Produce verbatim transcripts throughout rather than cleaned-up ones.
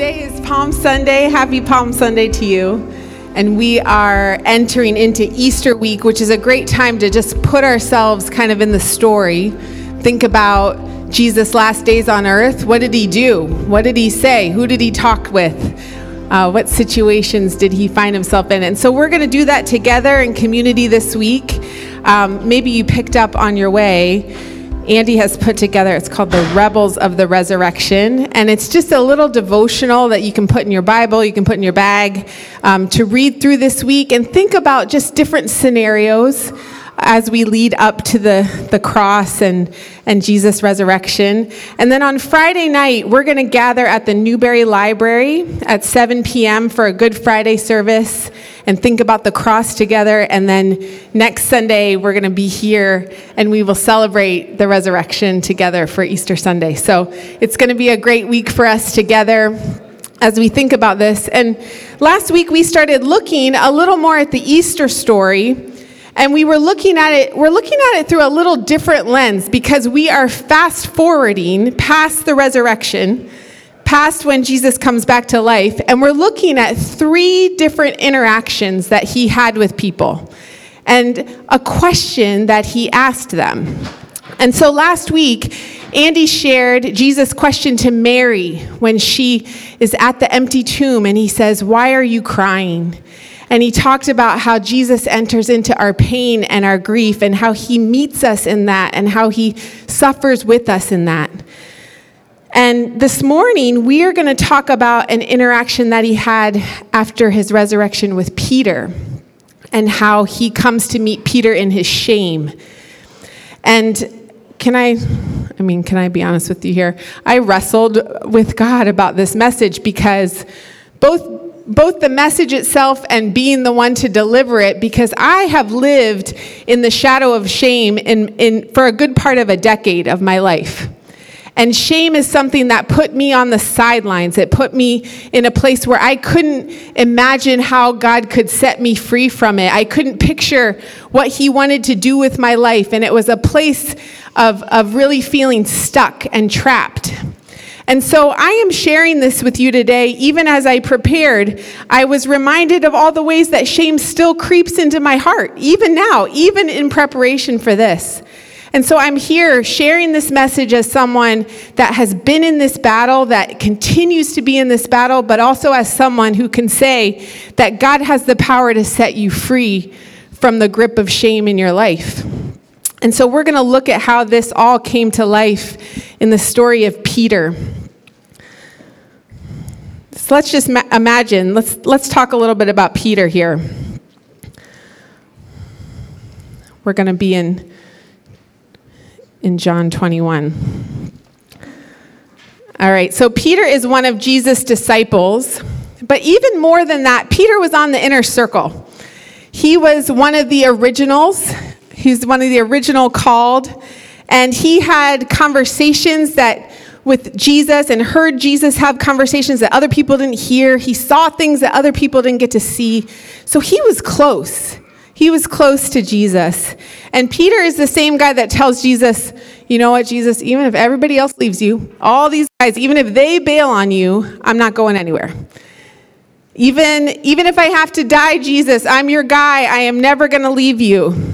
Today is Palm Sunday. Happy Palm Sunday to you. And we are entering into Easter week, which is a great time to just put ourselves kind of in the story. Think about Jesus' last days on earth. What did he do? What did he say? Who did he talk with? Uh, what situations did he find himself in? And so we're going to do that together in community this week. Um, maybe you picked up on your way. Andy has put together, it's called The Rebels of the Resurrection, and it's just a little devotional that you can put in your Bible, you can put in your bag, um, to read through this week and think about just different scenarios as we lead up to the, the cross and, and Jesus' resurrection. And then on Friday night, we're going to gather at the Newberry Library at seven p.m. for a Good Friday service and think about the cross together. And then next Sunday, we're going to be here and we will celebrate the resurrection together for Easter Sunday. So it's going to be a great week for us together as we think about this. And last week, we started looking a little more at the Easter story. And we were looking at it, we're looking at it through a little different lens because we are fast forwarding past the resurrection, past when Jesus comes back to life, and we're looking at three different interactions that he had with people and a question that he asked them. And so last week, Andy shared Jesus' question to Mary when she is at the empty tomb and he says, "Why are you crying?" And he talked about how Jesus enters into our pain and our grief and how he meets us in that and how he suffers with us in that. And this morning, we are going to talk about an interaction that he had after his resurrection with Peter and how he comes to meet Peter in his shame. And can I... I mean, can I be honest with you here? I wrestled with God about this message because both both the message itself and being the one to deliver it, because I have lived in the shadow of shame in, in for a good part of a decade of my life. And shame is something that put me on the sidelines. It put me in a place where I couldn't imagine how God could set me free from it. I couldn't picture what he wanted to do with my life. And it was a place of, of really feeling stuck and trapped. And so I am sharing this with you today. Even as I prepared, I was reminded of all the ways that shame still creeps into my heart, even now, even in preparation for this. And so I'm here sharing this message as someone that has been in this battle, that continues to be in this battle, but also as someone who can say that God has the power to set you free from the grip of shame in your life. And so we're going to look at how this all came to life in the story of Peter. So let's just ma- imagine, let's let's talk a little bit about Peter here. We're going to be in in John twenty-one. All right, so Peter is one of Jesus' disciples, but even more than that, Peter was on the inner circle. He was one of the originals. He's one of the original called, and he had conversations that with Jesus and heard Jesus have conversations that other people didn't hear. He saw things that other people didn't get to see. So he was close. He was close to Jesus. And Peter is the same guy that tells Jesus, you know what, Jesus, even if everybody else leaves you, all these guys, even if they bail on you, I'm not going anywhere. Even, even if I have to die, Jesus, I'm your guy. I am never going to leave you.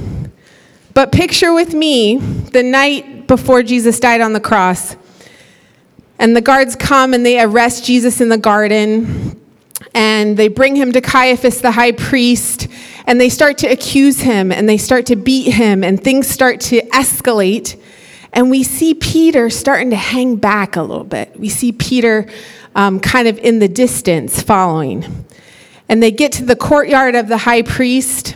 But picture with me the night before Jesus died on the cross, and the guards come and they arrest Jesus in the garden, and they bring him to Caiaphas, the high priest, and they start to accuse him, and they start to beat him, and things start to escalate, and we see Peter starting to hang back a little bit. We see Peter um, kind of in the distance following, and they get to the courtyard of the high priest.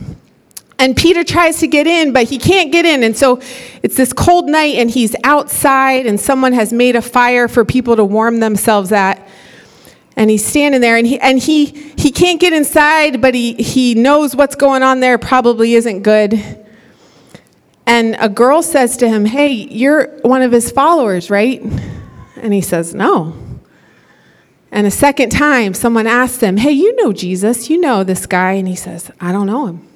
And Peter tries to get in, but he can't get in. And so it's this cold night, and he's outside, and someone has made a fire for people to warm themselves at. And he's standing there, and he and he he can't get inside, but he, he knows what's going on there probably isn't good. And a girl says to him, "Hey, you're one of his followers, right?" And he says, "No." And a second time, someone asks him, "Hey, you know Jesus, you know this guy." And he says, "I don't know him."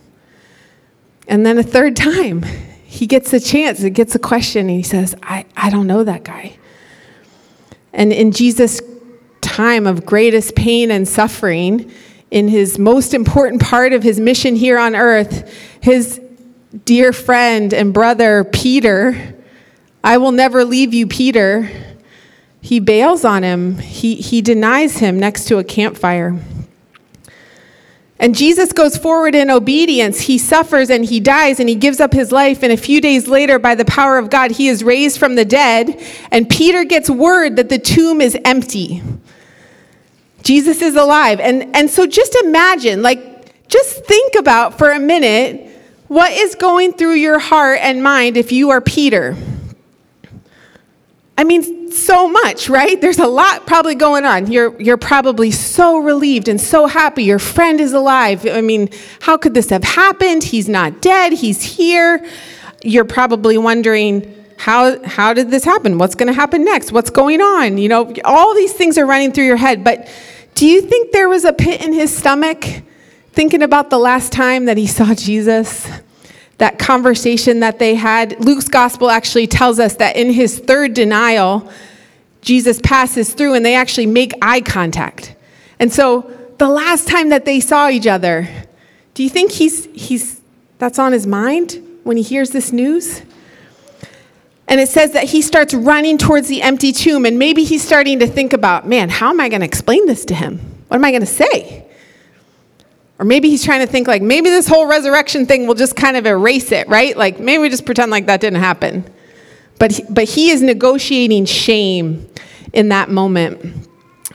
And then a third time, he gets a chance, he gets a question, and he says, I, I don't know that guy. And in Jesus' time of greatest pain and suffering, in his most important part of his mission here on earth, his dear friend and brother, Peter, I will never leave you, Peter, he bails on him. He, he denies him next to a campfire. And Jesus goes forward in obedience. He suffers and he dies and he gives up his life. And a few days later, by the power of God, he is raised from the dead. And Peter gets word that the tomb is empty. Jesus is alive. And, and so just imagine, like, just think about for a minute what is going through your heart and mind if you are Peter. I mean, so much, right? There's a lot probably going on. You're you're probably so relieved and so happy. Your friend is alive. I mean, how could this have happened? He's not dead. He's here. You're probably wondering, how how did this happen? What's going to happen next? What's going on? You know, all these things are running through your head. But do you think there was a pit in his stomach thinking about the last time that he saw Jesus? That conversation that they had. Luke's gospel actually tells us that in his third denial, Jesus passes through and they actually make eye contact. And so the last time that they saw each other, do you think he's he's that's on his mind when he hears this news? And it says that he starts running towards the empty tomb, and maybe he's starting to think about, man, how am I going to explain this to him? What am I going to say? Or maybe he's trying to think like, maybe this whole resurrection thing will just kind of erase it, right? Like, maybe we just pretend like that didn't happen. But he, but he is negotiating shame in that moment.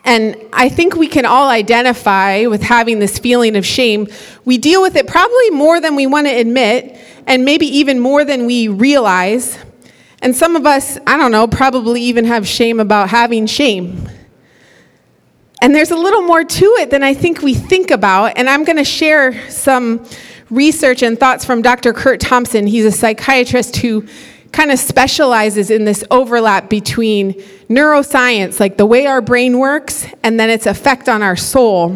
And I think we can all identify with having this feeling of shame. We deal with it probably more than we want to admit, and maybe even more than we realize. And some of us, I don't know, probably even have shame about having shame. And there's a little more to it than I think we think about. And I'm going to share some research and thoughts from Doctor Kurt Thompson. He's a psychiatrist who kind of specializes in this overlap between neuroscience, like the way our brain works, and then its effect on our soul.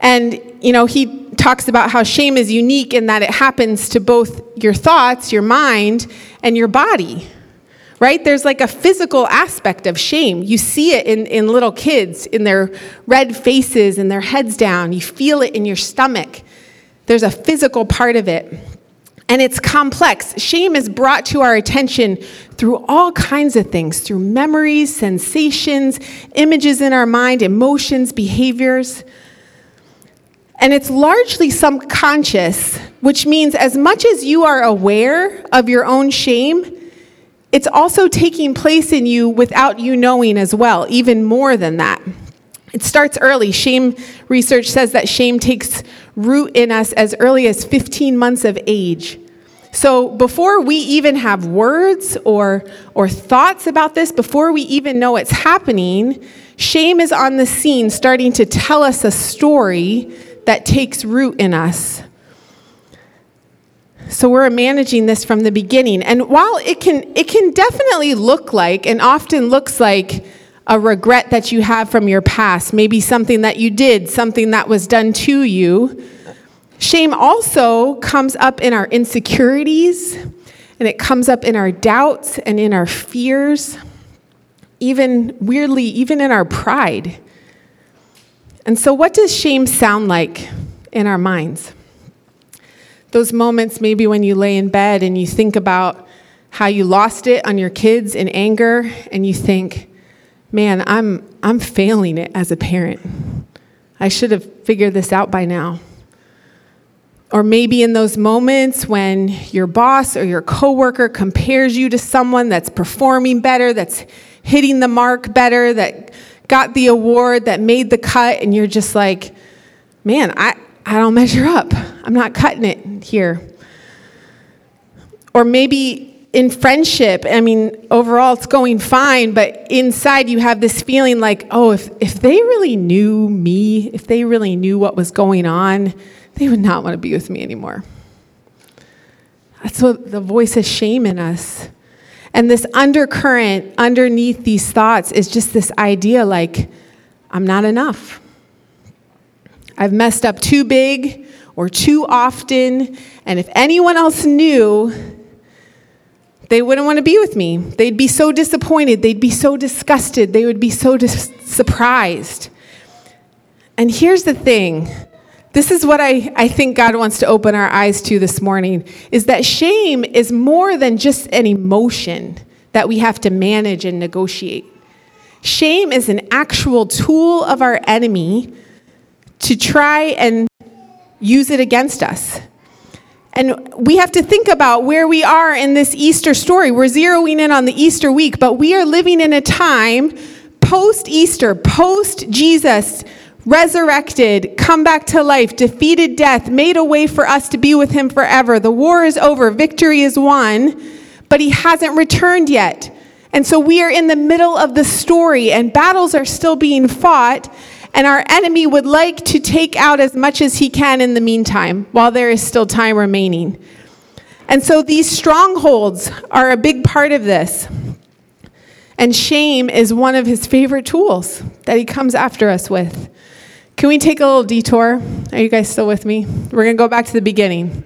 And, you know, he talks about how shame is unique in that it happens to both your thoughts, your mind, and your body. Right? There's like a physical aspect of shame. You see it in, in little kids, in their red faces and their heads down. You feel it in your stomach. There's a physical part of it. And it's complex. Shame is brought to our attention through all kinds of things, through memories, sensations, images in our mind, emotions, behaviors. And it's largely subconscious, which means as much as you are aware of your own shame, it's also taking place in you without you knowing as well, even more than that. It starts early. Shame research says that shame takes root in us as early as fifteen months of age. So before we even have words or, or thoughts about this, before we even know it's happening, shame is on the scene starting to tell us a story that takes root in us. So we're managing this from the beginning. And while it can it can definitely look like, and often looks like, a regret that you have from your past, maybe something that you did, something that was done to you, shame also comes up in our insecurities, and it comes up in our doubts and in our fears, even, weirdly, even in our pride. And so what does shame sound like in our minds? Those moments maybe when you lay in bed and you think about how you lost it on your kids in anger, and you think, man, I'm I'm failing it as a parent. I should have figured this out by now. Or maybe in those moments when your boss or your coworker compares you to someone that's performing better, that's hitting the mark better, that got the award, that made the cut, and you're just like, man, I I don't measure up. I'm not cutting it here. Or maybe in friendship, I mean, overall it's going fine, but inside you have this feeling like, oh, if, if they really knew me, if they really knew what was going on, they would not want to be with me anymore. That's what the voice of shame in us. And this undercurrent underneath these thoughts is just this idea like, I'm not enough. I've messed up too big or too often, and if anyone else knew, They wouldn't want to be with me. They'd be so disappointed. They'd be so disgusted. They would be so dis- surprised. And here's the thing. This is what I, I think God wants to open our eyes to this morning, is that shame is more than just an emotion that we have to manage and negotiate. Shame is an actual tool of our enemy to try and use it against us. And we have to think about where we are in this Easter story. We're zeroing in on the Easter week, but we are living in a time post-Easter, post-Jesus, resurrected, come back to life, defeated death, made a way for us to be with him forever. The war is over, victory is won, but he hasn't returned yet. And so we are in the middle of the story, and battles are still being fought, and our enemy would like to take out as much as he can in the meantime, while there is still time remaining. And so these strongholds are a big part of this. And shame is one of his favorite tools that he comes after us with. Can we take a little detour? Are you guys still with me? We're going to go back to the beginning.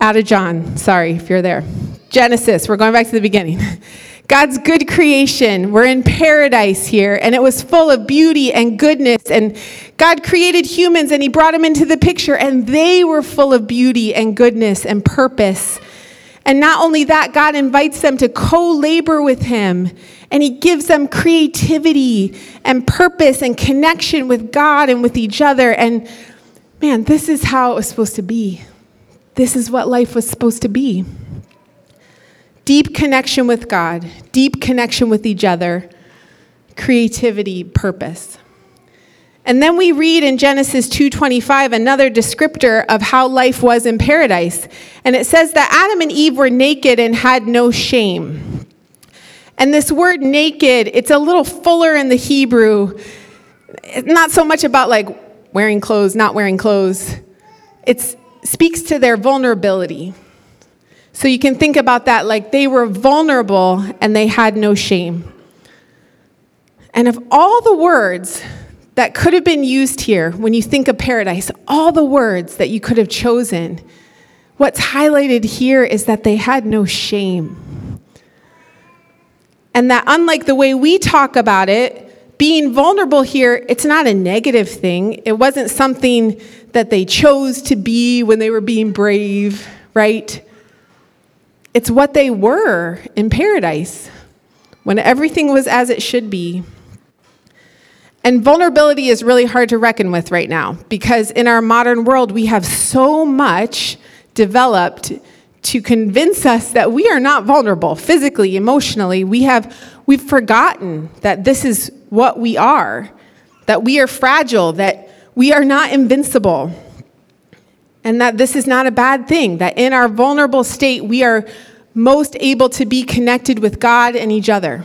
Out of John. Sorry if you're there. Genesis. We're going back to the beginning. God's good creation. We're in paradise here, and it was full of beauty and goodness. And God created humans, and he brought them into the picture, and they were full of beauty and goodness and purpose. And not only that, God invites them to co-labor with him, and he gives them creativity and purpose and connection with God and with each other. And man, this is how it was supposed to be. This is what life was supposed to be. Deep connection with God, deep connection with each other, creativity, purpose. And then we read in Genesis two twenty-five another descriptor of how life was in paradise. And it says that Adam and Eve were naked and had no shame. And this word naked, it's a little fuller in the Hebrew. It's not so much about like wearing clothes, not wearing clothes. It speaks to their vulnerability. So you can think about that, like they were vulnerable and they had no shame. And of all the words that could have been used here, when you think of paradise, all the words that you could have chosen, what's highlighted here is that they had no shame. And that unlike the way we talk about it, being vulnerable here, it's not a negative thing. It wasn't something that they chose to be when they were being brave, right? It's what they were in paradise, when everything was as it should be. And vulnerability is really hard to reckon with right now, because in our modern world, we have so much developed to convince us that we are not vulnerable, physically, emotionally. We have, we've forgotten that this is what we are, that we are fragile, that we are not invincible. And that this is not a bad thing, that in our vulnerable state, we are most able to be connected with God and each other.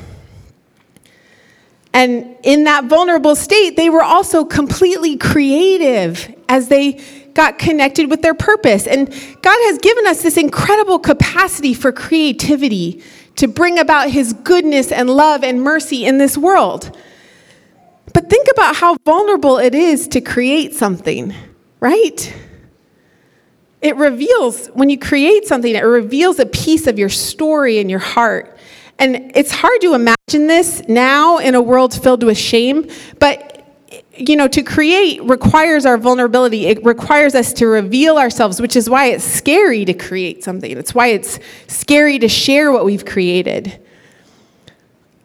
And in that vulnerable state, they were also completely creative as they got connected with their purpose. And God has given us this incredible capacity for creativity to bring about his goodness and love and mercy in this world. But think about how vulnerable it is to create something, right? It reveals, when you create something, it reveals a piece of your story and your heart. And it's hard to imagine this now in a world filled with shame, but, you know, to create requires our vulnerability. It requires us to reveal ourselves, which is why it's scary to create something. It's why it's scary to share what we've created.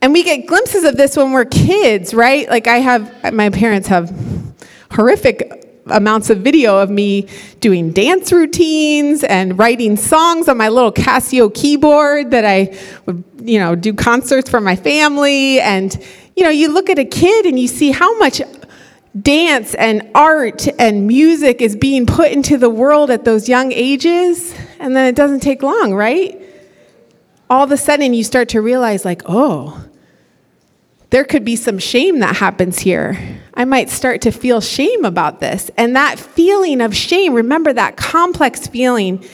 And we get glimpses of this when we're kids, right? Like I have, my parents have horrific amounts of video of me doing dance routines and writing songs on my little Casio keyboard that I would, you know, do concerts for my family. And, you know, you look at a kid and you see how much dance and art and music is being put into the world at those young ages. And then it doesn't take long, right? All of a sudden you start to realize like, oh, there could be some shame that happens here. I might start to feel shame about this. And that feeling of shame, remember that complex feeling,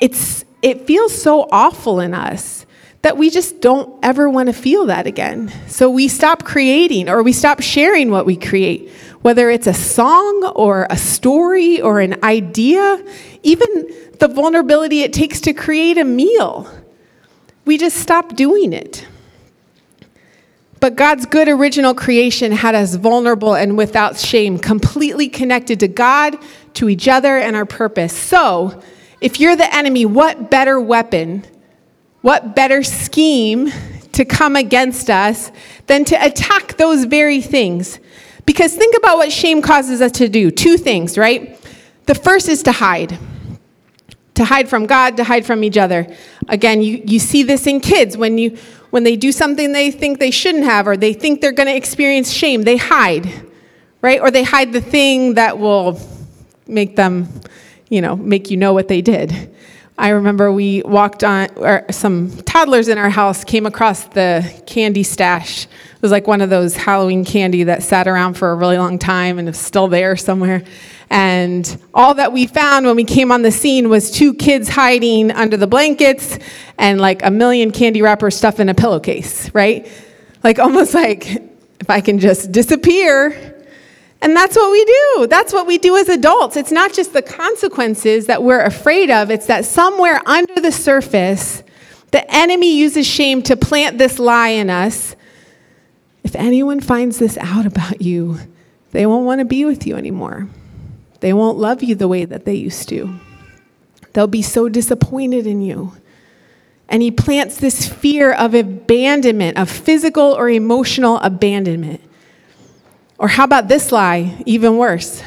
it's it feels so awful in us that we just don't ever want to feel that again. So we stop creating, or we stop sharing what we create, whether it's a song or a story or an idea, even the vulnerability it takes to create a meal. we just stopped doing it. But God's good original creation had us vulnerable and without shame, completely connected to God, to each other, and our purpose. So if you're the enemy, what better weapon, what better scheme to come against us than to attack those very things? Because think about what shame causes us to do. Two things, right? The first is to hide. To hide from God, to hide from each other. Again, you, you see this in kids. When you when they do something they think they shouldn't have, or they think they're going to experience shame, they hide, right? Or they hide the thing that will make them, you know, make you know what they did. I remember we walked on, or some toddlers in our house came across the candy stash. It was like one of those Halloween candy that sat around for a really long time and is still there somewhere. And all that we found when we came on the scene was two kids hiding under the blankets and like a million candy wrapper stuff in a pillowcase, right? Like almost like, if I can just disappear. And that's what we do. That's what we do as adults. It's not just the consequences that we're afraid of. It's that somewhere under the surface, the enemy uses shame to plant this lie in us. If anyone finds this out about you, they won't want to be with you anymore. They won't love you the way that they used to. They'll be so disappointed in you. And he plants this fear of abandonment, of physical or emotional abandonment. Or how about this lie, even worse?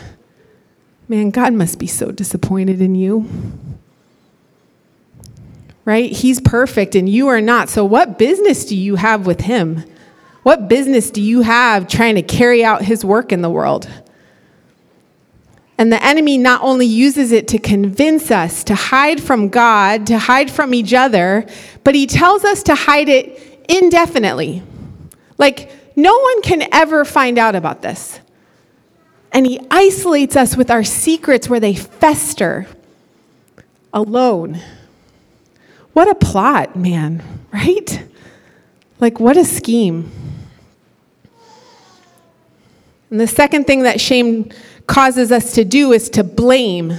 Man, God must be so disappointed in you. Right? He's perfect and you are not. So what business do you have with him? What business do you have trying to carry out his work in the world? And the enemy not only uses it to convince us to hide from God, to hide from each other, but he tells us to hide it indefinitely. Like, no one can ever find out about this. And he isolates us with our secrets where they fester alone. What a plot, man, right? Like, what a scheme. And the second thing that shame causes us to do is to blame.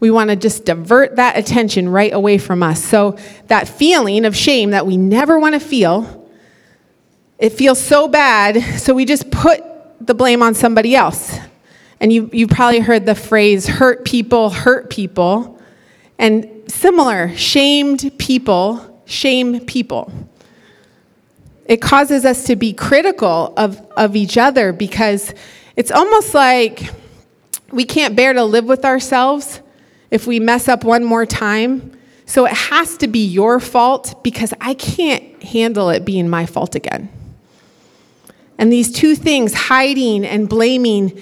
We want to just divert that attention right away from us. So that feeling of shame that we never want to feel, it feels so bad, so we just put the blame on somebody else. And you you probably heard the phrase, hurt people, hurt people. And similar, shamed people, shame people. It causes us to be critical of, of each other because it's almost like we can't bear to live with ourselves if we mess up one more time. So it has to be your fault because I can't handle it being my fault again. And these two things, hiding and blaming,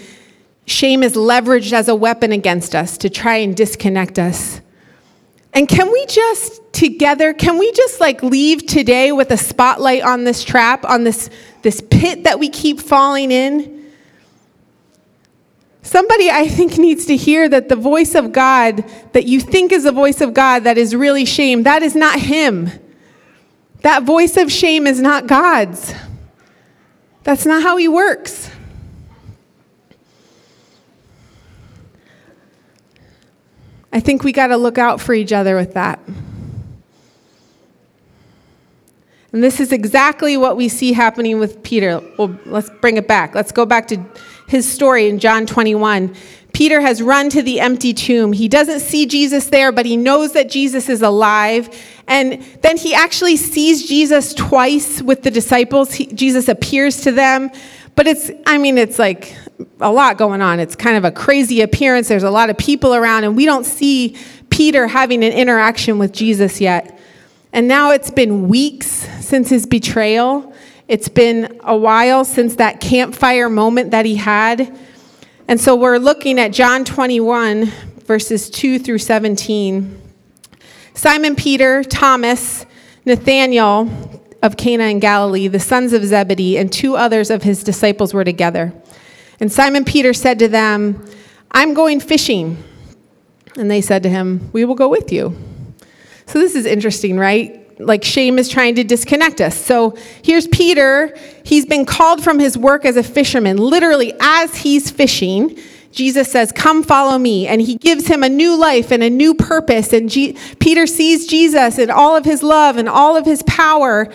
shame is leveraged as a weapon against us to try and disconnect us. And can we just together, can we just like leave today with a spotlight on this trap, on this, this pit that we keep falling in? Somebody I think needs to hear that the voice of God, that you think is the voice of God that is really shame, that is not him. That voice of shame is not God's. That's not how he works. I think we got to look out for each other with that. And this is exactly what we see happening with Peter. Well, let's bring it back. Let's go back to his story in John twenty-one. Peter has run to the empty tomb. He doesn't see Jesus there, but he knows that Jesus is alive. And then he actually sees Jesus twice with the disciples. He, Jesus appears to them. But it's, I mean, it's like a lot going on. It's kind of a crazy appearance. There's a lot of people around, and we don't see Peter having an interaction with Jesus yet. And now it's been weeks since his betrayal. It's been a while since that campfire moment that he had. And so we're looking at John twenty-one, verses two through seventeen. Simon Peter, Thomas, Nathanael of Cana in Galilee, the sons of Zebedee, and two others of his disciples were together. And Simon Peter said to them, "I'm going fishing." And they said to him, "We will go with you." So this is interesting, right? Like shame is trying to disconnect us. So here's Peter. He's been called from his work as a fisherman. Literally, as he's fishing, Jesus says, come follow me. And he gives him a new life and a new purpose. And G- Peter sees Jesus in all of his love and all of his power.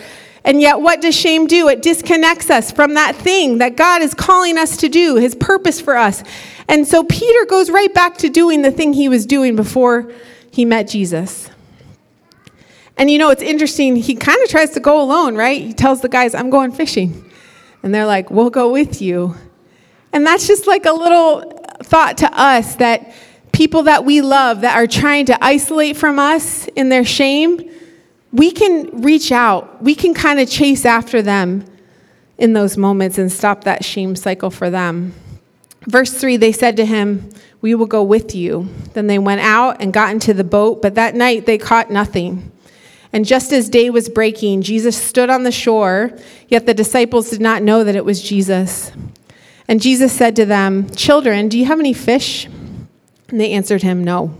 And yet what does shame do? It disconnects us from that thing that God is calling us to do, his purpose for us. And so Peter goes right back to doing the thing he was doing before he met Jesus. And you know, it's interesting. He kind of tries to go alone, right? He tells the guys, I'm going fishing. And they're like, we'll go with you. And that's just like a little thought to us that people that we love that are trying to isolate from us in their shame, we can reach out. We can kind of chase after them in those moments and stop that shame cycle for them. Verse three, they said to him, we will go with you. Then they went out and got into the boat, but that night they caught nothing. And just as day was breaking, Jesus stood on the shore, yet the disciples did not know that it was Jesus. And Jesus said to them, children, do you have any fish? And they answered him, no.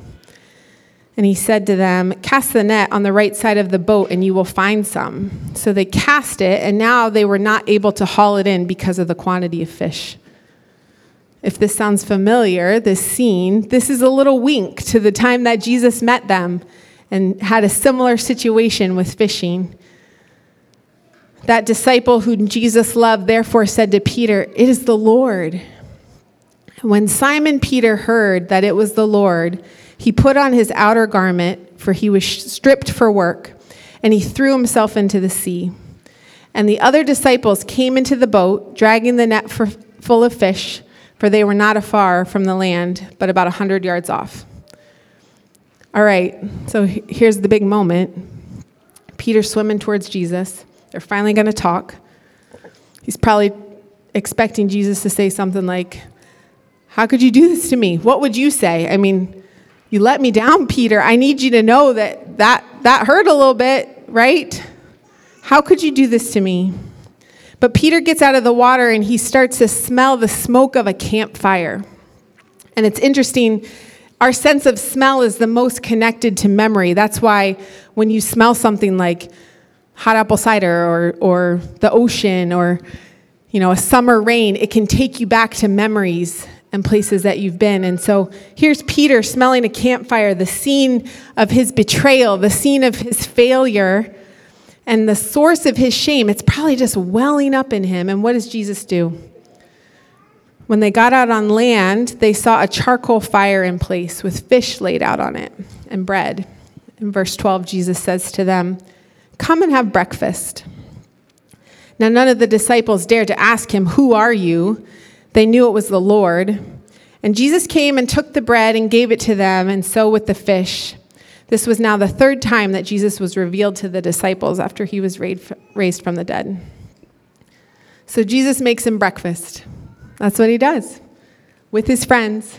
And he said to them, cast the net on the right side of the boat and you will find some. So they cast it, and now they were not able to haul it in because of the quantity of fish. If this sounds familiar, this scene, this is a little wink to the time that Jesus met them and had a similar situation with fishing. That disciple who Jesus loved therefore said to Peter, it is the Lord. When Simon Peter heard that it was the Lord, he put on his outer garment, for he was stripped for work, and he threw himself into the sea. And the other disciples came into the boat, dragging the net for, full of fish, for they were not afar from the land, but about a hundred yards off. All right, so here's the big moment. Peter's swimming towards Jesus. They're finally going to talk. He's probably expecting Jesus to say something like, how could you do this to me? What would you say? I mean, you let me down, Peter. I need you to know that that, that hurt a little bit, right? How could you do this to me? But Peter gets out of the water and he starts to smell the smoke of a campfire. And it's interesting. Our sense of smell is the most connected to memory. That's why when you smell something like hot apple cider or or the ocean or, you know, a summer rain, it can take you back to memories and places that you've been. And so here's Peter smelling a campfire, the scene of his betrayal, the scene of his failure, and the source of his shame. It's probably just welling up in him. And what does Jesus do? When they got out on land, they saw a charcoal fire in place with fish laid out on it and bread. In verse twelve, Jesus says to them, come and have breakfast. Now, none of the disciples dared to ask him, who are you? They knew it was the Lord. And Jesus came and took the bread and gave it to them, and so with the fish. This was now the third time that Jesus was revealed to the disciples after he was raised from the dead. So Jesus makes him breakfast. That's what he does with his friends.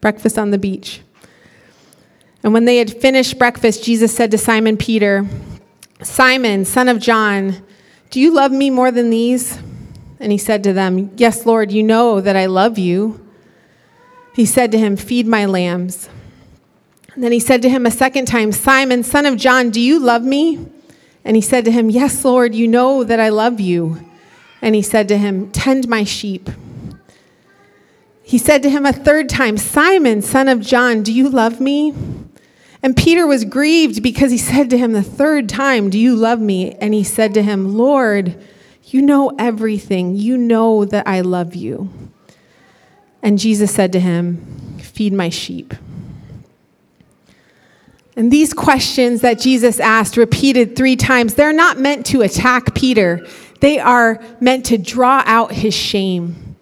Breakfast on the beach. And when they had finished breakfast, Jesus said to Simon Peter, Simon, son of John, do you love me more than these? And he said to them, yes, Lord, you know that I love you. He said to him, feed my lambs. And then he said to him a second time, Simon, son of John, do you love me? And he said to him, yes, Lord, you know that I love you. And he said to him, tend my sheep. He said to him a third time, Simon, son of John, do you love me? And Peter was grieved because he said to him the third time, do you love me? And he said to him, Lord, you know everything. You know that I love you. And Jesus said to him, feed my sheep. And these questions that Jesus asked, repeated three times, they're not meant to attack Peter. They are meant to draw out his shame.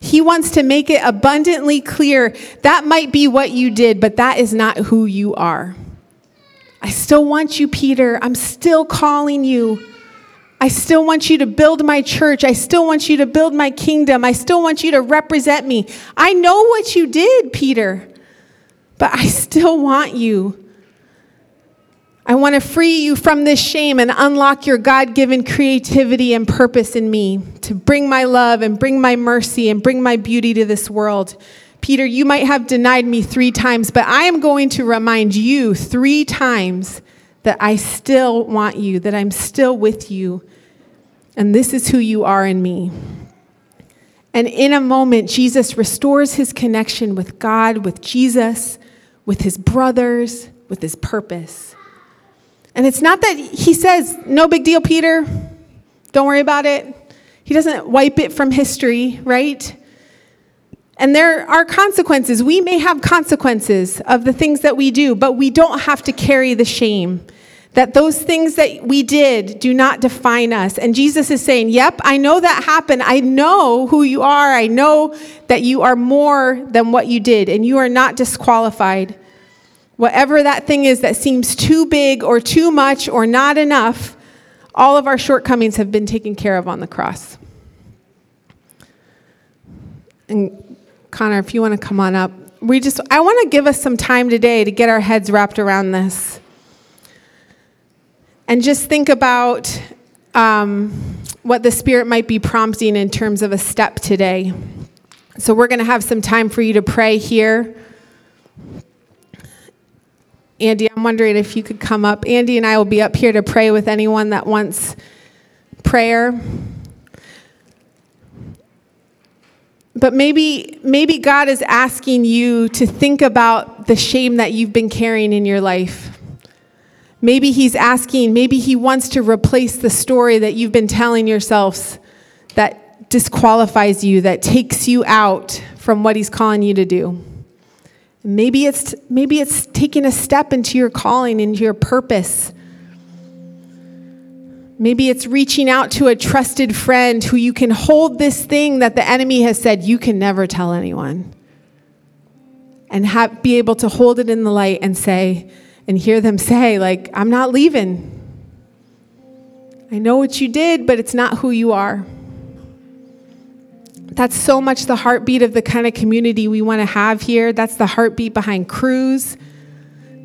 He wants to make it abundantly clear, that might be what you did, but that is not who you are. I still want you, Peter. I'm still calling you. I still want you to build my church. I still want you to build my kingdom. I still want you to represent me. I know what you did, Peter, but I still want you. I want to free you from this shame and unlock your God-given creativity and purpose in me to bring my love and bring my mercy and bring my beauty to this world. Peter, you might have denied me three times, but I am going to remind you three times that I still want you, that I'm still with you, and this is who you are in me. And in a moment, Jesus restores his connection with God, with Jesus, with his brothers, with his purpose. And it's not that he says, no big deal, Peter. Don't worry about it. He doesn't wipe it from history, right? And there are consequences. We may have consequences of the things that we do, but we don't have to carry the shame. That those things that we did do not define us. And Jesus is saying, yep, I know that happened. I know who you are. I know that you are more than what you did, and you are not disqualified. Whatever that thing is that seems too big or too much or not enough, all of our shortcomings have been taken care of on the cross. And Connor, if you want to come on up, we just I want to give us some time today to get our heads wrapped around this. And just think about um, what the Spirit might be prompting in terms of a step today. So we're going to have some time for you to pray here. Andy, I'm wondering if you could come up. Andy and I will be up here to pray with anyone that wants prayer. But maybe, maybe God is asking you to think about the shame that you've been carrying in your life. Maybe he's asking, maybe he wants to replace the story that you've been telling yourselves that disqualifies you, that takes you out from what he's calling you to do. Maybe it's maybe it's taking a step into your calling, into your purpose. Maybe it's reaching out to a trusted friend who you can hold this thing that the enemy has said you can never tell anyone. And have, be able to hold it in the light and say, and hear them say, like, I'm not leaving. I know what you did, but it's not who you are. That's so much the heartbeat of the kind of community we want to have here. That's the heartbeat behind Cruise.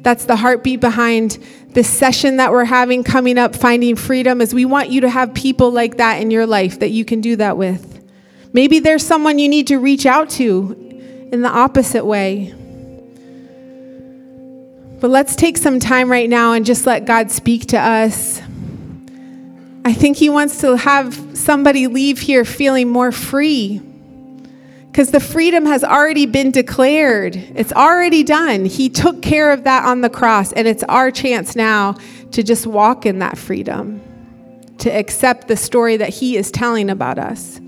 That's the heartbeat behind this session that we're having coming up, Finding Freedom, is we want you to have people like that in your life that you can do that with. Maybe there's someone you need to reach out to in the opposite way. But let's take some time right now and just let God speak to us. I think he wants to have somebody leave here feeling more free, because the freedom has already been declared. It's already done. He took care of that on the cross, and it's our chance now to just walk in that freedom, to accept the story that he is telling about us.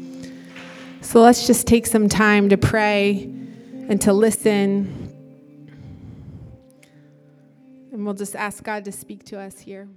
So let's just take some time to pray and to listen. And we'll just ask God to speak to us here.